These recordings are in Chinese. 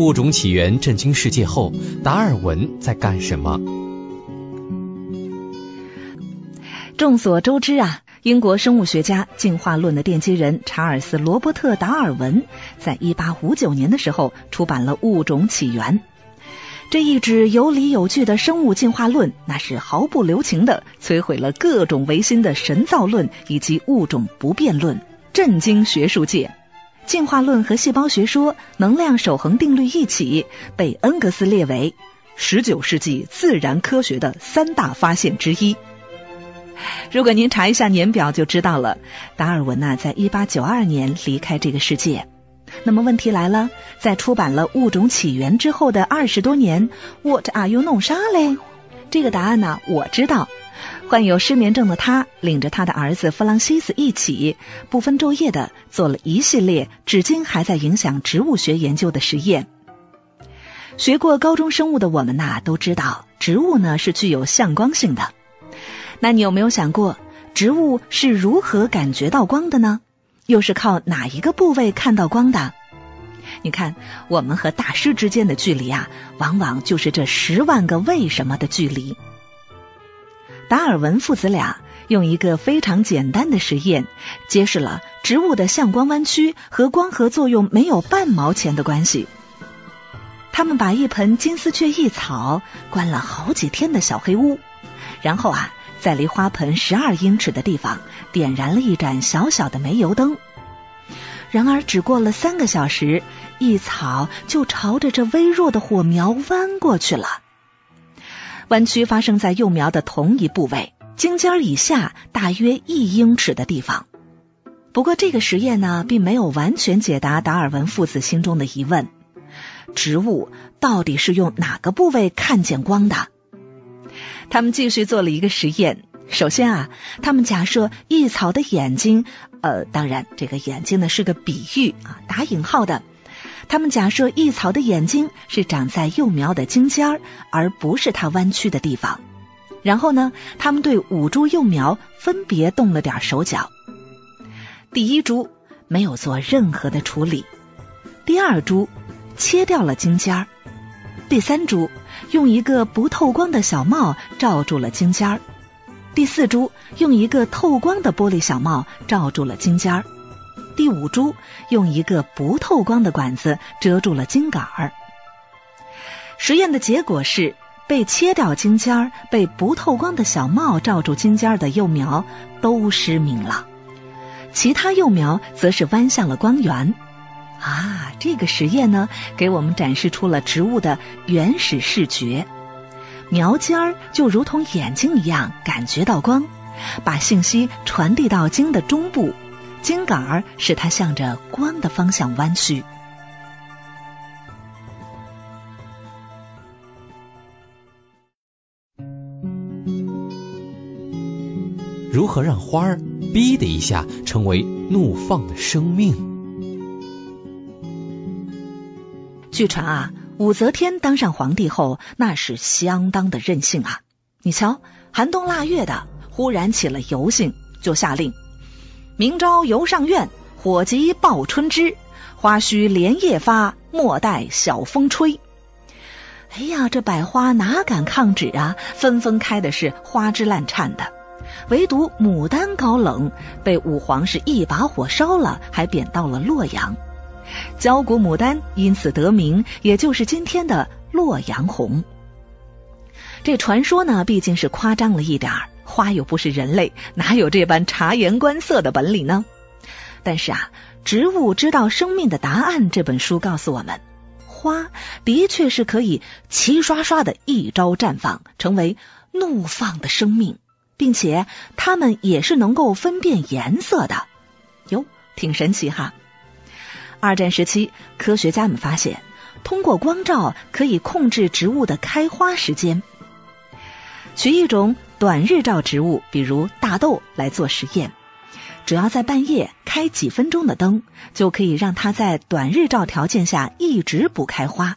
物种起源震惊世界后，达尔文在干什么？众所周知啊，英国生物学家、进化论的奠基人查尔斯·罗伯特·达尔文在1859年的时候出版了《物种起源》。这一纸有理有据的生物进化论，那是毫不留情地摧毁了各种唯心的神造论以及物种不变论，震惊学术界。进化论和细胞学说、能量守恒定律一起，被恩格斯列为19世纪自然科学的三大发现之一。如果您查一下年表就知道了，达尔文在1892年离开这个世界。那么问题来了，在出版了《物种起源》之后的20多年， What are you 弄啥嘞？这个答案呢，我知道。患有失眠症的他领着他的儿子弗朗西斯一起不分昼夜地做了一系列至今还在影响植物学研究的实验。学过高中生物的我们都知道，植物是具有向光性的。那你有没有想过，植物是如何感觉到光的呢？又是靠哪一个部位看到光的？你看，我们和大师之间的距离往往就是这10万个为什么的距离。达尔文父子俩用一个非常简单的实验，揭示了植物的向光弯曲和光合作用没有半毛钱的关系。他们把一盆金丝雀翼草关了好几天的小黑屋，然后在离花盆12英尺的地方点燃了一盏小小的煤油灯。然而只过了3个小时，一草就朝着这微弱的火苗弯过去了。弯曲发生在幼苗的同一部位，茎尖以下大约1英尺的地方。不过这个实验并没有完全解答达尔文父子心中的疑问，植物到底是用哪个部位看见光的？他们继续做了一个实验。首先他们假设异草的眼睛，当然这个眼睛是个比喻打引号的。他们假设异草的眼睛是长在幼苗的茎尖，而不是它弯曲的地方。然后他们对5株幼苗分别动了点手脚。第1株没有做任何的处理，第2株切掉了茎尖，第3株用一个不透光的小帽罩住了茎尖儿，第4株用一个透光的玻璃小帽罩住了茎尖儿，第5株用一个不透光的管子遮住了茎杆儿。实验的结果是，被切掉茎尖儿、被不透光的小帽罩住茎尖儿的幼苗都失明了，其他幼苗则是弯向了光源。这个实验给我们展示出了植物的原始视觉。苗尖儿就如同眼睛一样感觉到光，把信息传递到茎的中部，茎杆儿使它向着光的方向弯曲。如何让花儿“哔”的一下成为怒放的生命？据传武则天当上皇帝后，那是相当的任性啊！你瞧，寒冬腊月的，忽然起了游行，就下令：明朝游上苑，火急报春枝，花须连夜发，莫待晓风吹。哎呀，这百花哪敢抗旨啊，纷纷开的是花枝烂颤的。唯独牡丹高冷，被武皇是一把火烧了，还贬到了洛阳。焦骨牡丹因此得名，也就是今天的洛阳红。这传说毕竟是夸张了一点，花又不是人类，哪有这般察言观色的本领呢？但是植物知道生命的答案这本书告诉我们，花的确是可以齐刷刷的一朝绽放，成为怒放的生命，并且它们也是能够分辨颜色的。哟，挺神奇哈。二战时期，科学家们发现，通过光照可以控制植物的开花时间。取一种短日照植物，比如大豆来做实验，只要在半夜开几分钟的灯，就可以让它在短日照条件下一直不开花。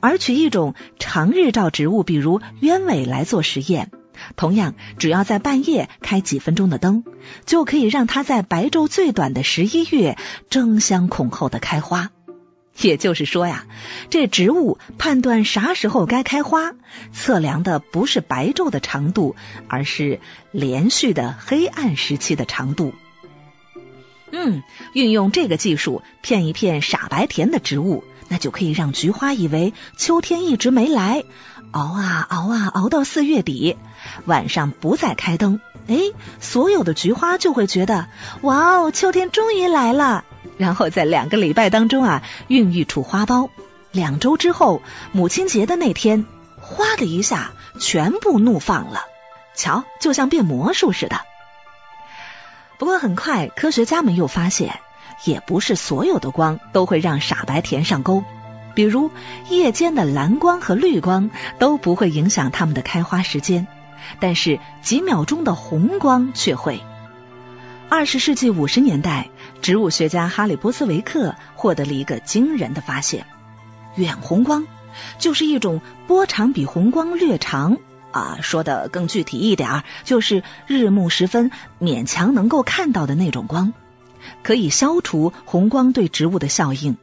而取一种长日照植物，比如鸢尾来做实验，同样只要在半夜开几分钟的灯，就可以让它在白昼最短的11月争相恐后的开花。也就是说呀，这植物判断啥时候该开花，测量的不是白昼的长度，而是连续的黑暗时期的长度。运用这个技术骗一骗傻白甜的植物，那就可以让菊花以为秋天一直没来，熬啊熬啊熬到4月底，晚上不再开灯，所有的菊花就会觉得哇哦，秋天终于来了，然后在2个礼拜当中孕育出花苞。2周之后，母亲节的那天，哗的一下全部怒放了，瞧，就像变魔术似的。不过很快科学家们又发现，也不是所有的光都会让傻白甜上钩，比如夜间的蓝光和绿光都不会影响它们的开花时间，但是几秒钟的红光却会。20世纪50年代，植物学家哈里波斯维克获得了一个惊人的发现，远红光就是一种波长比红光略长，说的更具体一点，就是日暮时分勉强能够看到的那种光，可以消除红光对植物的效应。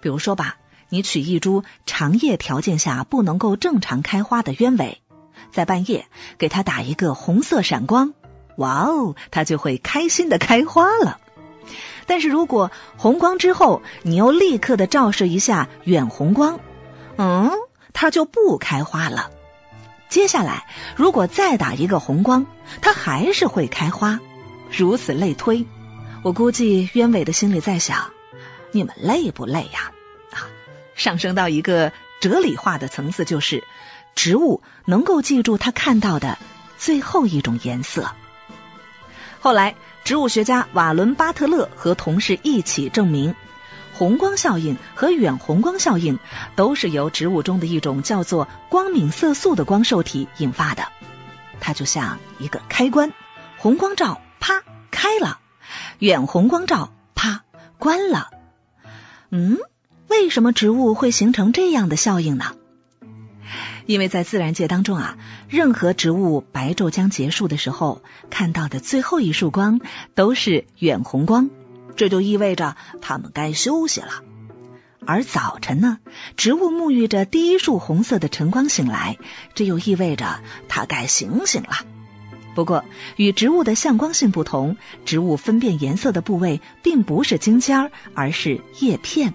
比如说吧，你取一株长夜条件下不能够正常开花的鸢尾，在半夜给它打一个红色闪光，哇哦，它就会开心的开花了。但是如果红光之后你又立刻的照射一下远红光，它就不开花了。接下来如果再打一个红光，它还是会开花，如此类推。我估计鸢尾的心里在想，你们累不累呀？上升到一个哲理化的层次，就是植物能够记住它看到的最后一种颜色。后来植物学家瓦伦巴特勒和同事一起证明，红光效应和远红光效应都是由植物中的一种叫做光敏色素的光受体引发的。它就像一个开关，红光照啪开了，远红光照啪关了。为什么植物会形成这样的效应呢？因为在自然界当中任何植物白昼将结束的时候，看到的最后一束光都是远红光，这就意味着它们该休息了。而早晨呢，植物沐浴着第一束红色的晨光醒来，这又意味着它该醒醒了。不过与植物的向光性不同，植物分辨颜色的部位并不是茎尖，而是叶片。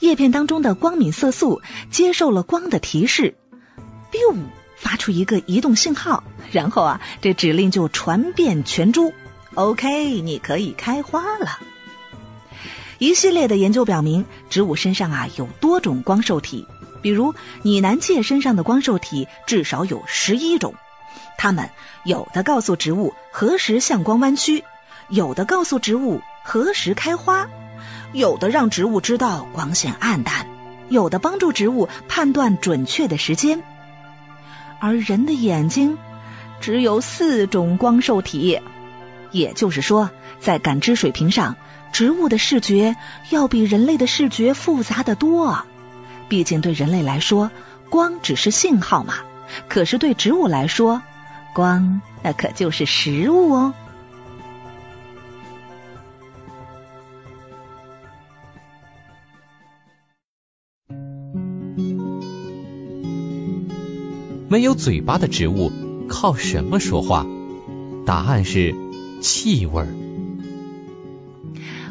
叶片当中的光敏色素接受了光的提示，biu 发出一个移动信号，然后这指令就传遍全株， OK， 你可以开花了。一系列的研究表明，植物身上有多种光受体，比如拟南芥身上的光受体至少有11种，它们有的告诉植物何时向光弯曲，有的告诉植物何时开花，有的让植物知道光线暗淡，有的帮助植物判断准确的时间。而人的眼睛只有4种光受体，也就是说，在感知水平上，植物的视觉要比人类的视觉复杂得多。毕竟对人类来说，光只是信号嘛，可是对植物来说，光那可就是食物哦。没有嘴巴的植物靠什么说话？答案是气味。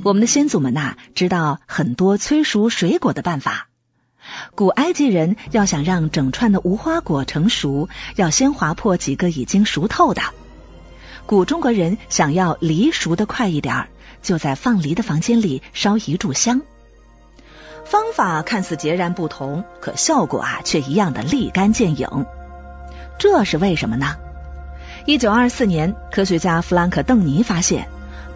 我们的先祖们知道很多催熟水果的办法。古埃及人要想让整串的无花果成熟，要先划破几个已经熟透的。古中国人想要梨熟得快一点，就在放梨的房间里烧一炷香。方法看似截然不同，可效果却一样的立竿见影。这是为什么呢？1924年，科学家弗兰克·邓尼发现，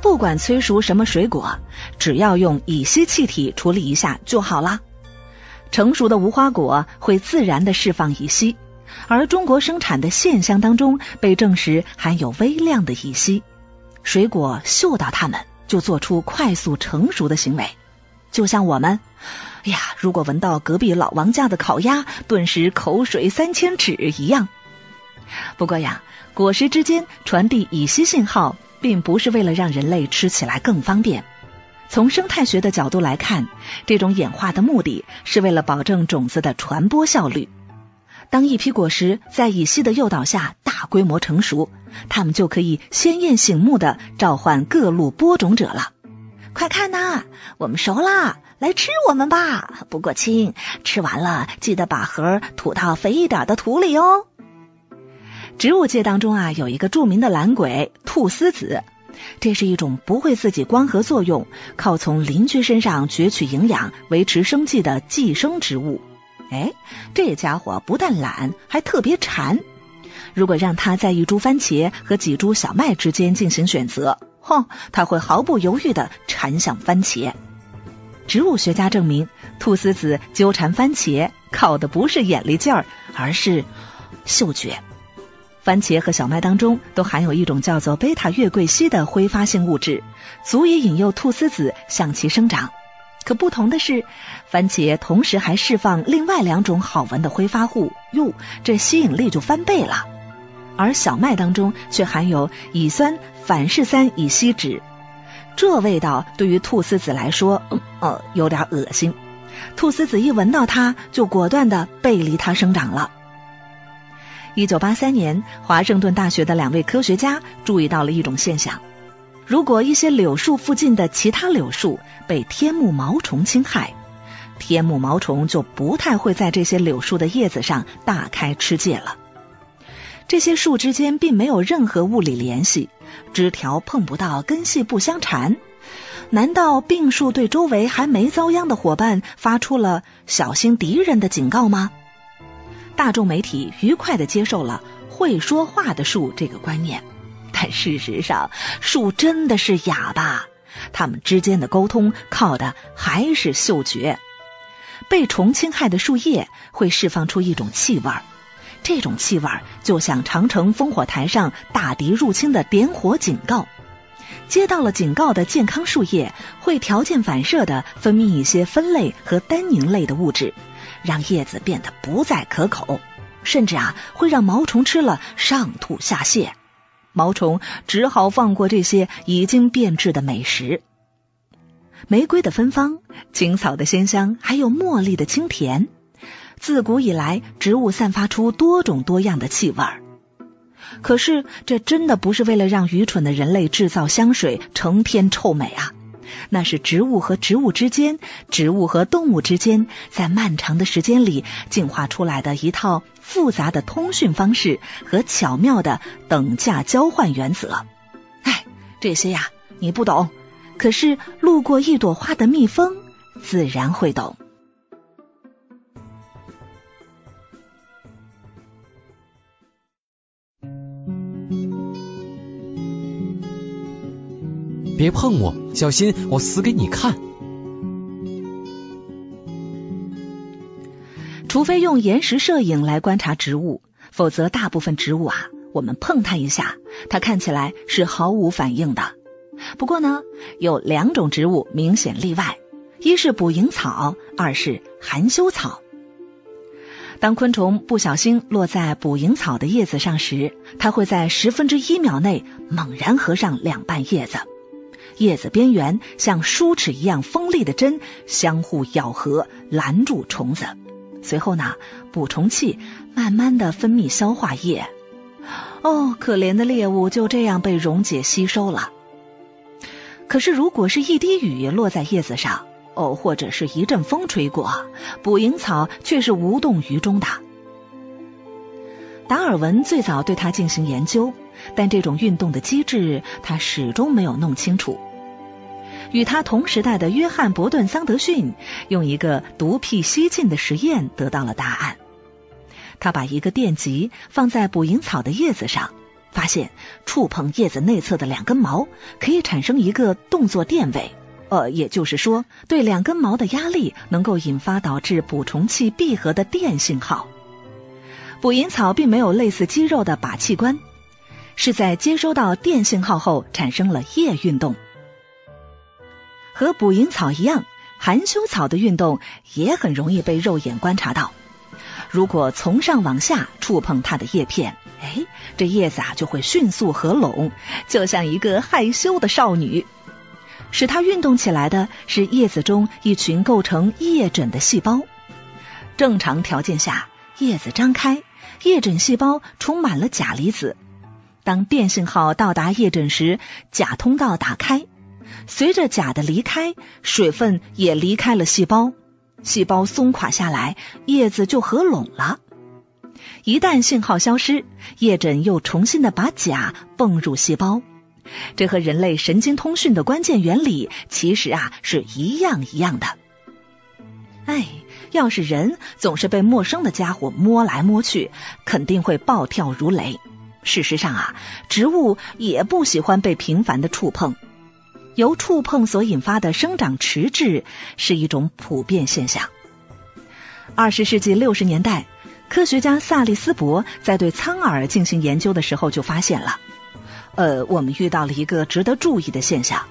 不管催熟什么水果，只要用乙烯气体处理一下就好了。成熟的无花果会自然的释放乙烯，而中国生产的线香当中被证实含有微量的乙烯，水果嗅到它们就做出快速成熟的行为。就像我们如果闻到隔壁老王家的烤鸭，顿时口水3000尺一样。不过果实之间传递乙烯信号并不是为了让人类吃起来更方便，从生态学的角度来看，这种演化的目的是为了保证种子的传播效率。当一批果实在乙烯的诱导下大规模成熟，它们就可以鲜艳醒目地召唤各路播种者了。快看呐，我们熟啦，来吃我们吧！不过亲，吃完了记得把核吐到肥一点的土里哦。植物界当中啊，有一个著名的懒鬼菟丝子，这是一种不会自己光合作用，靠从邻居身上攫取营养维持生计的寄生植物。哎，这家伙不但懒，还特别馋。如果让他在一株番茄和几株小麦之间进行选择，他会毫不犹豫地缠向番茄。植物学家证明，菟丝子纠缠番茄靠的不是眼力劲儿，而是嗅觉。番茄和小麦当中都含有一种叫做贝塔月桂烯的挥发性物质，足以引诱菟丝子向其生长。可不同的是，番茄同时还释放另外两种好闻的挥发物，这吸引力就翻倍了。而小麦当中却含有乙酸反式三乙烯酯，这味道对于菟丝子来说，有点恶心。菟丝子一闻到它，就果断地背离它生长了。1983年，华盛顿大学的两位科学家注意到了一种现象：如果一些柳树附近的其他柳树被天幕毛虫侵害，天幕毛虫就不太会在这些柳树的叶子上大开吃界了。这些树之间并没有任何物理联系，枝条碰不到，根系不相缠。难道病树对周围还没遭殃的伙伴发出了小心敌人的警告吗？大众媒体愉快地接受了会说话的树这个观念，但事实上，树真的是哑巴，它们之间的沟通靠的还是嗅觉。被虫侵害的树叶会释放出一种气味，这种气味就像长城烽火台上大敌入侵的点火警告。接到了警告的健康树叶会条件反射地分泌一些酚类和单宁类的物质，让叶子变得不再可口，甚至会让毛虫吃了上吐下泻。毛虫只好放过这些已经变质的美食。玫瑰的芬芳，青草的鲜香，还有茉莉的清甜，自古以来植物散发出多种多样的气味。可是这真的不是为了让愚蠢的人类制造香水成天臭美啊，那是植物和植物之间，植物和动物之间在漫长的时间里进化出来的一套复杂的通讯方式和巧妙的等价交换原则。这些你不懂，可是路过一朵花的蜜蜂自然会懂。别碰我，小心我死给你看。除非用延时摄影来观察植物，否则大部分植物我们碰它一下，它看起来是毫无反应的。不过呢，有两种植物明显例外，一是捕蝇草，二是含羞草。当昆虫不小心落在捕蝇草的叶子上时，它会在1/10秒内猛然合上两瓣叶子，叶子边缘像梳齿一样锋利的针相互咬合，拦住虫子。随后呢，捕虫器慢慢地分泌消化液。可怜的猎物就这样被溶解吸收了。可是如果是一滴雨落在叶子上，或者是一阵风吹过，捕蝇草却是无动于衷的。达尔文最早对它进行研究，但这种运动的机制他始终没有弄清楚。与他同时代的约翰·伯顿·桑德逊用一个毒屁吸进的实验得到了答案。他把一个电极放在捕蝇草的叶子上，发现触碰叶子内侧的两根毛可以产生一个动作电位，也就是说，对两根毛的压力能够引发导致捕虫器闭合的电信号。捕蝇草并没有类似肌肉的靶器官，是在接收到电信号后产生了叶运动。和捕蝇草一样，含羞草的运动也很容易被肉眼观察到。如果从上往下触碰它的叶片，这叶子就会迅速合拢，就像一个害羞的少女。使它运动起来的是叶子中一群构成叶枕的细胞。正常条件下，叶子张开，叶枕细胞充满了钾离子。当电信号到达叶枕时，钾通道打开，随着钾的离开，水分也离开了细胞，细胞松垮下来，叶子就合拢了。一旦信号消失，叶枕又重新的把钾泵入细胞。这和人类神经通讯的关键原理其实是一样的。要是人总是被陌生的家伙摸来摸去，肯定会暴跳如雷。事实上植物也不喜欢被频繁的触碰。由触碰所引发的生长迟滞是一种普遍现象。20世纪60年代，科学家萨利斯伯在对苍耳进行研究的时候就发现了，我们遇到了一个值得注意的现象，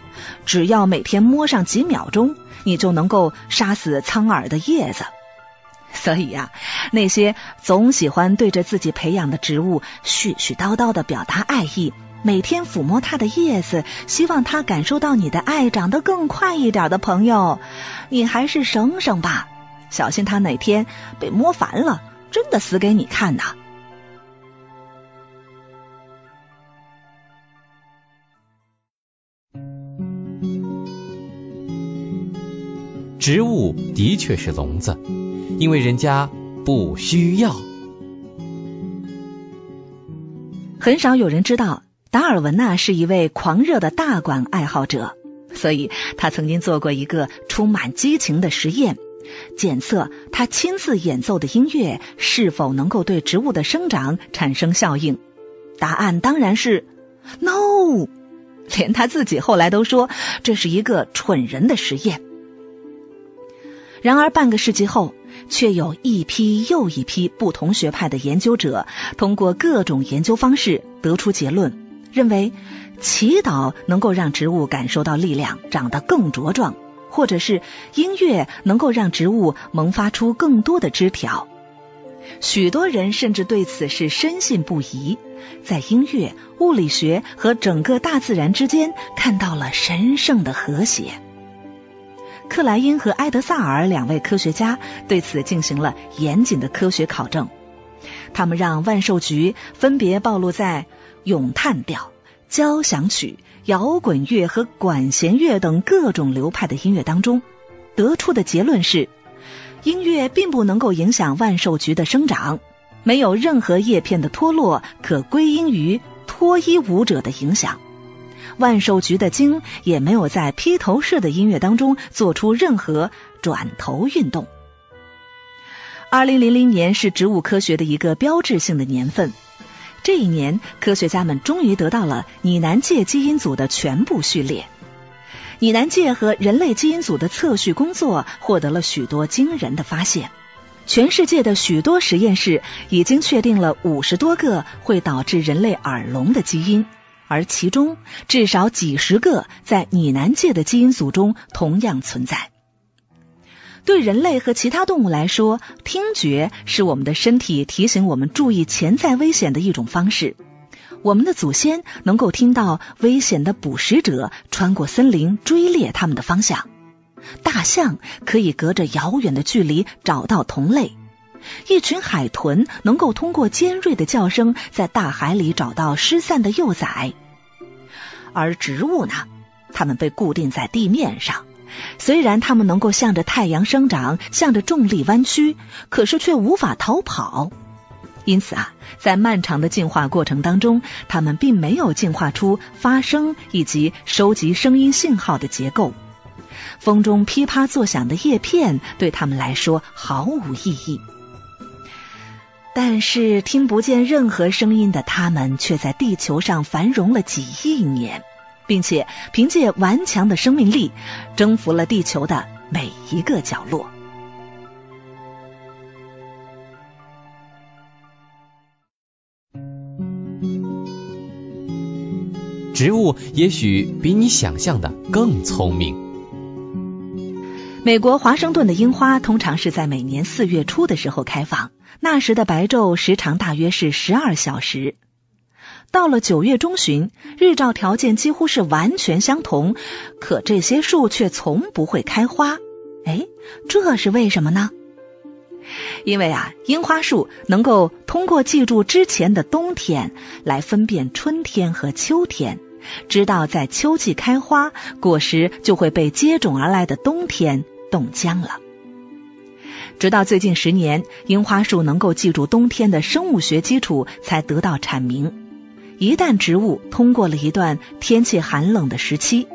只要每天摸上几秒钟，你就能够杀死苍耳的叶子。所以那些总喜欢对着自己培养的植物絮絮叨叨地表达爱意，每天抚摸它的叶子，希望它感受到你的爱，长得更快一点的朋友，你还是省省吧，小心它哪天被摸烦了，真的死给你看呐。植物的确是聋子，因为人家不需要。很少有人知道达尔文是一位狂热的大管爱好者，所以他曾经做过一个充满激情的实验，检测他亲自演奏的音乐是否能够对植物的生长产生效应。答案当然是 No， 连他自己后来都说这是一个蠢人的实验。然而半个世纪后，却有一批又一批不同学派的研究者通过各种研究方式得出结论，认为祈祷能够让植物感受到力量，长得更茁壮，或者是音乐能够让植物萌发出更多的枝条。许多人甚至对此是深信不疑，在音乐、物理学和整个大自然之间看到了神圣的和谐。克莱因和埃德萨尔两位科学家对此进行了严谨的科学考证，他们让万寿菊分别暴露在咏叹调、交响曲、摇滚乐和管弦乐等各种流派的音乐当中，得出的结论是，音乐并不能够影响万寿菊的生长，没有任何叶片的脱落可归因于脱衣舞者的影响。万寿菊的茎也没有在披头士的音乐当中做出任何转头运动。2000年是植物科学的一个标志性的年份，这一年科学家们终于得到了拟南芥基因组的全部序列。拟南芥和人类基因组的测序工作获得了许多惊人的发现，全世界的许多实验室已经确定了50多个会导致人类耳聋的基因，而其中至少几十个在拟南芥的基因组中同样存在。对人类和其他动物来说，听觉是我们的身体提醒我们注意潜在危险的一种方式。我们的祖先能够听到危险的捕食者穿过森林追猎他们的方向，大象可以隔着遥远的距离找到同类，一群海豚能够通过尖锐的叫声在大海里找到失散的幼崽。而植物呢，它们被固定在地面上，虽然它们能够向着太阳生长，向着重力弯曲，可是却无法逃跑。因此在漫长的进化过程当中，它们并没有进化出发声以及收集声音信号的结构，风中噼啪作响的叶片对它们来说毫无意义。但是听不见任何声音的他们却在地球上繁荣了几亿年，并且凭借顽强的生命力征服了地球的每一个角落。植物也许比你想象的更聪明。美国华盛顿的樱花通常是在每年4月初的时候开放，那时的白昼时长大约是12小时。到了9月中旬，日照条件几乎是完全相同，可这些树却从不会开花。哎，这是为什么呢？因为樱花树能够通过记住之前的冬天来分辨春天和秋天，知道在秋季开花，果实就会被接踵而来的冬天冻僵了。直到最近10年，樱花树能够记住冬天的生物学基础才得到阐明。一旦植物通过了一段天气寒冷的时期，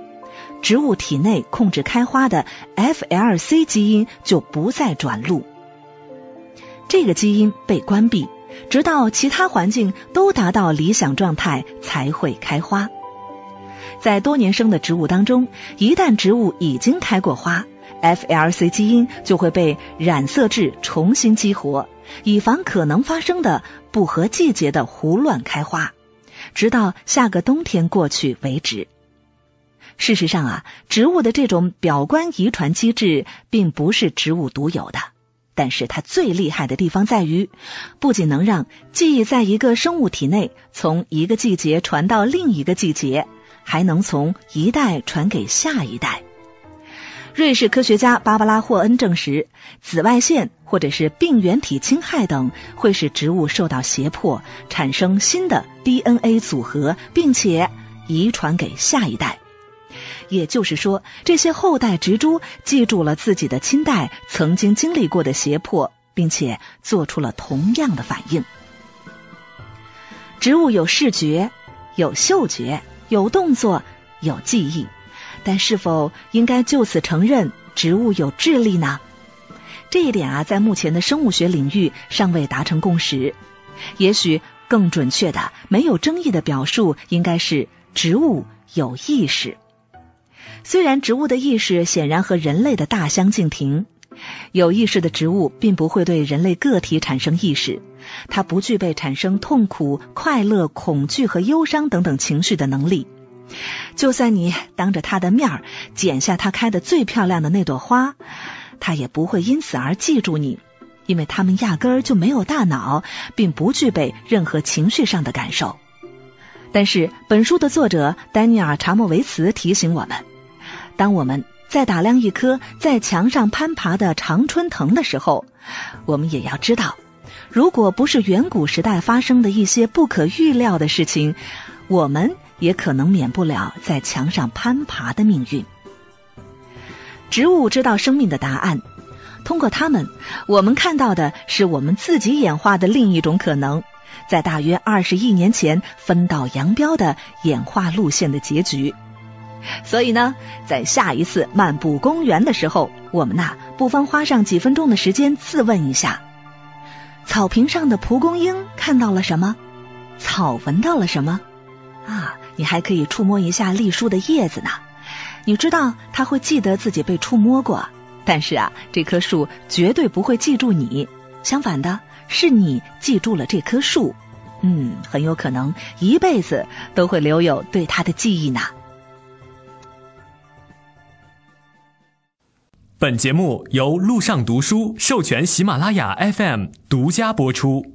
植物体内控制开花的 FLC 基因就不再转录，这个基因被关闭，直到其他环境都达到理想状态才会开花。在多年生的植物当中，一旦植物已经开过花， FLC 基因就会被染色质重新激活，以防可能发生的不合季节的胡乱开花，直到下个冬天过去为止。事实上植物的这种表观遗传机制并不是植物独有的，但是它最厉害的地方在于，不仅能让记忆在一个生物体内从一个季节传到另一个季节，还能从一代传给下一代。瑞士科学家芭芭拉·霍恩证实，紫外线或者是病原体侵害等会使植物受到胁迫，产生新的 DNA 组合，并且遗传给下一代。也就是说，这些后代植株记住了自己的亲代曾经经历过的胁迫，并且做出了同样的反应。植物有视觉、有嗅觉、有动作、有记忆，但是否应该就此承认植物有智力呢？这一点在目前的生物学领域尚未达成共识。也许更准确的、没有争议的表述应该是植物有意识。虽然植物的意识显然和人类的大相径庭，有意识的植物并不会对人类个体产生意识，它不具备产生痛苦、快乐、恐惧和忧伤等等情绪的能力。就算你当着它的面剪下它开的最漂亮的那朵花，它也不会因此而记住你，因为它们压根儿就没有大脑，并不具备任何情绪上的感受。但是本书的作者丹尼尔·查莫维茨提醒我们，当我们在打量一棵在墙上攀爬的常春藤的时候，我们也要知道，如果不是远古时代发生的一些不可预料的事情，我们也可能免不了在墙上攀爬的命运。植物知道生命的答案，通过它们，我们看到的是我们自己演化的另一种可能，在大约20亿年前分道扬镳的演化路线的结局。所以呢，在下一次漫步公园的时候，我们不妨花上几分钟的时间自问一下，草坪上的蒲公英看到了什么？草闻到了什么？你还可以触摸一下栗树的叶子呢，你知道它会记得自己被触摸过，但是这棵树绝对不会记住你，相反的是你记住了这棵树，很有可能一辈子都会留有对它的记忆呢。本节目由路上读书授权喜马拉雅 FM 独家播出。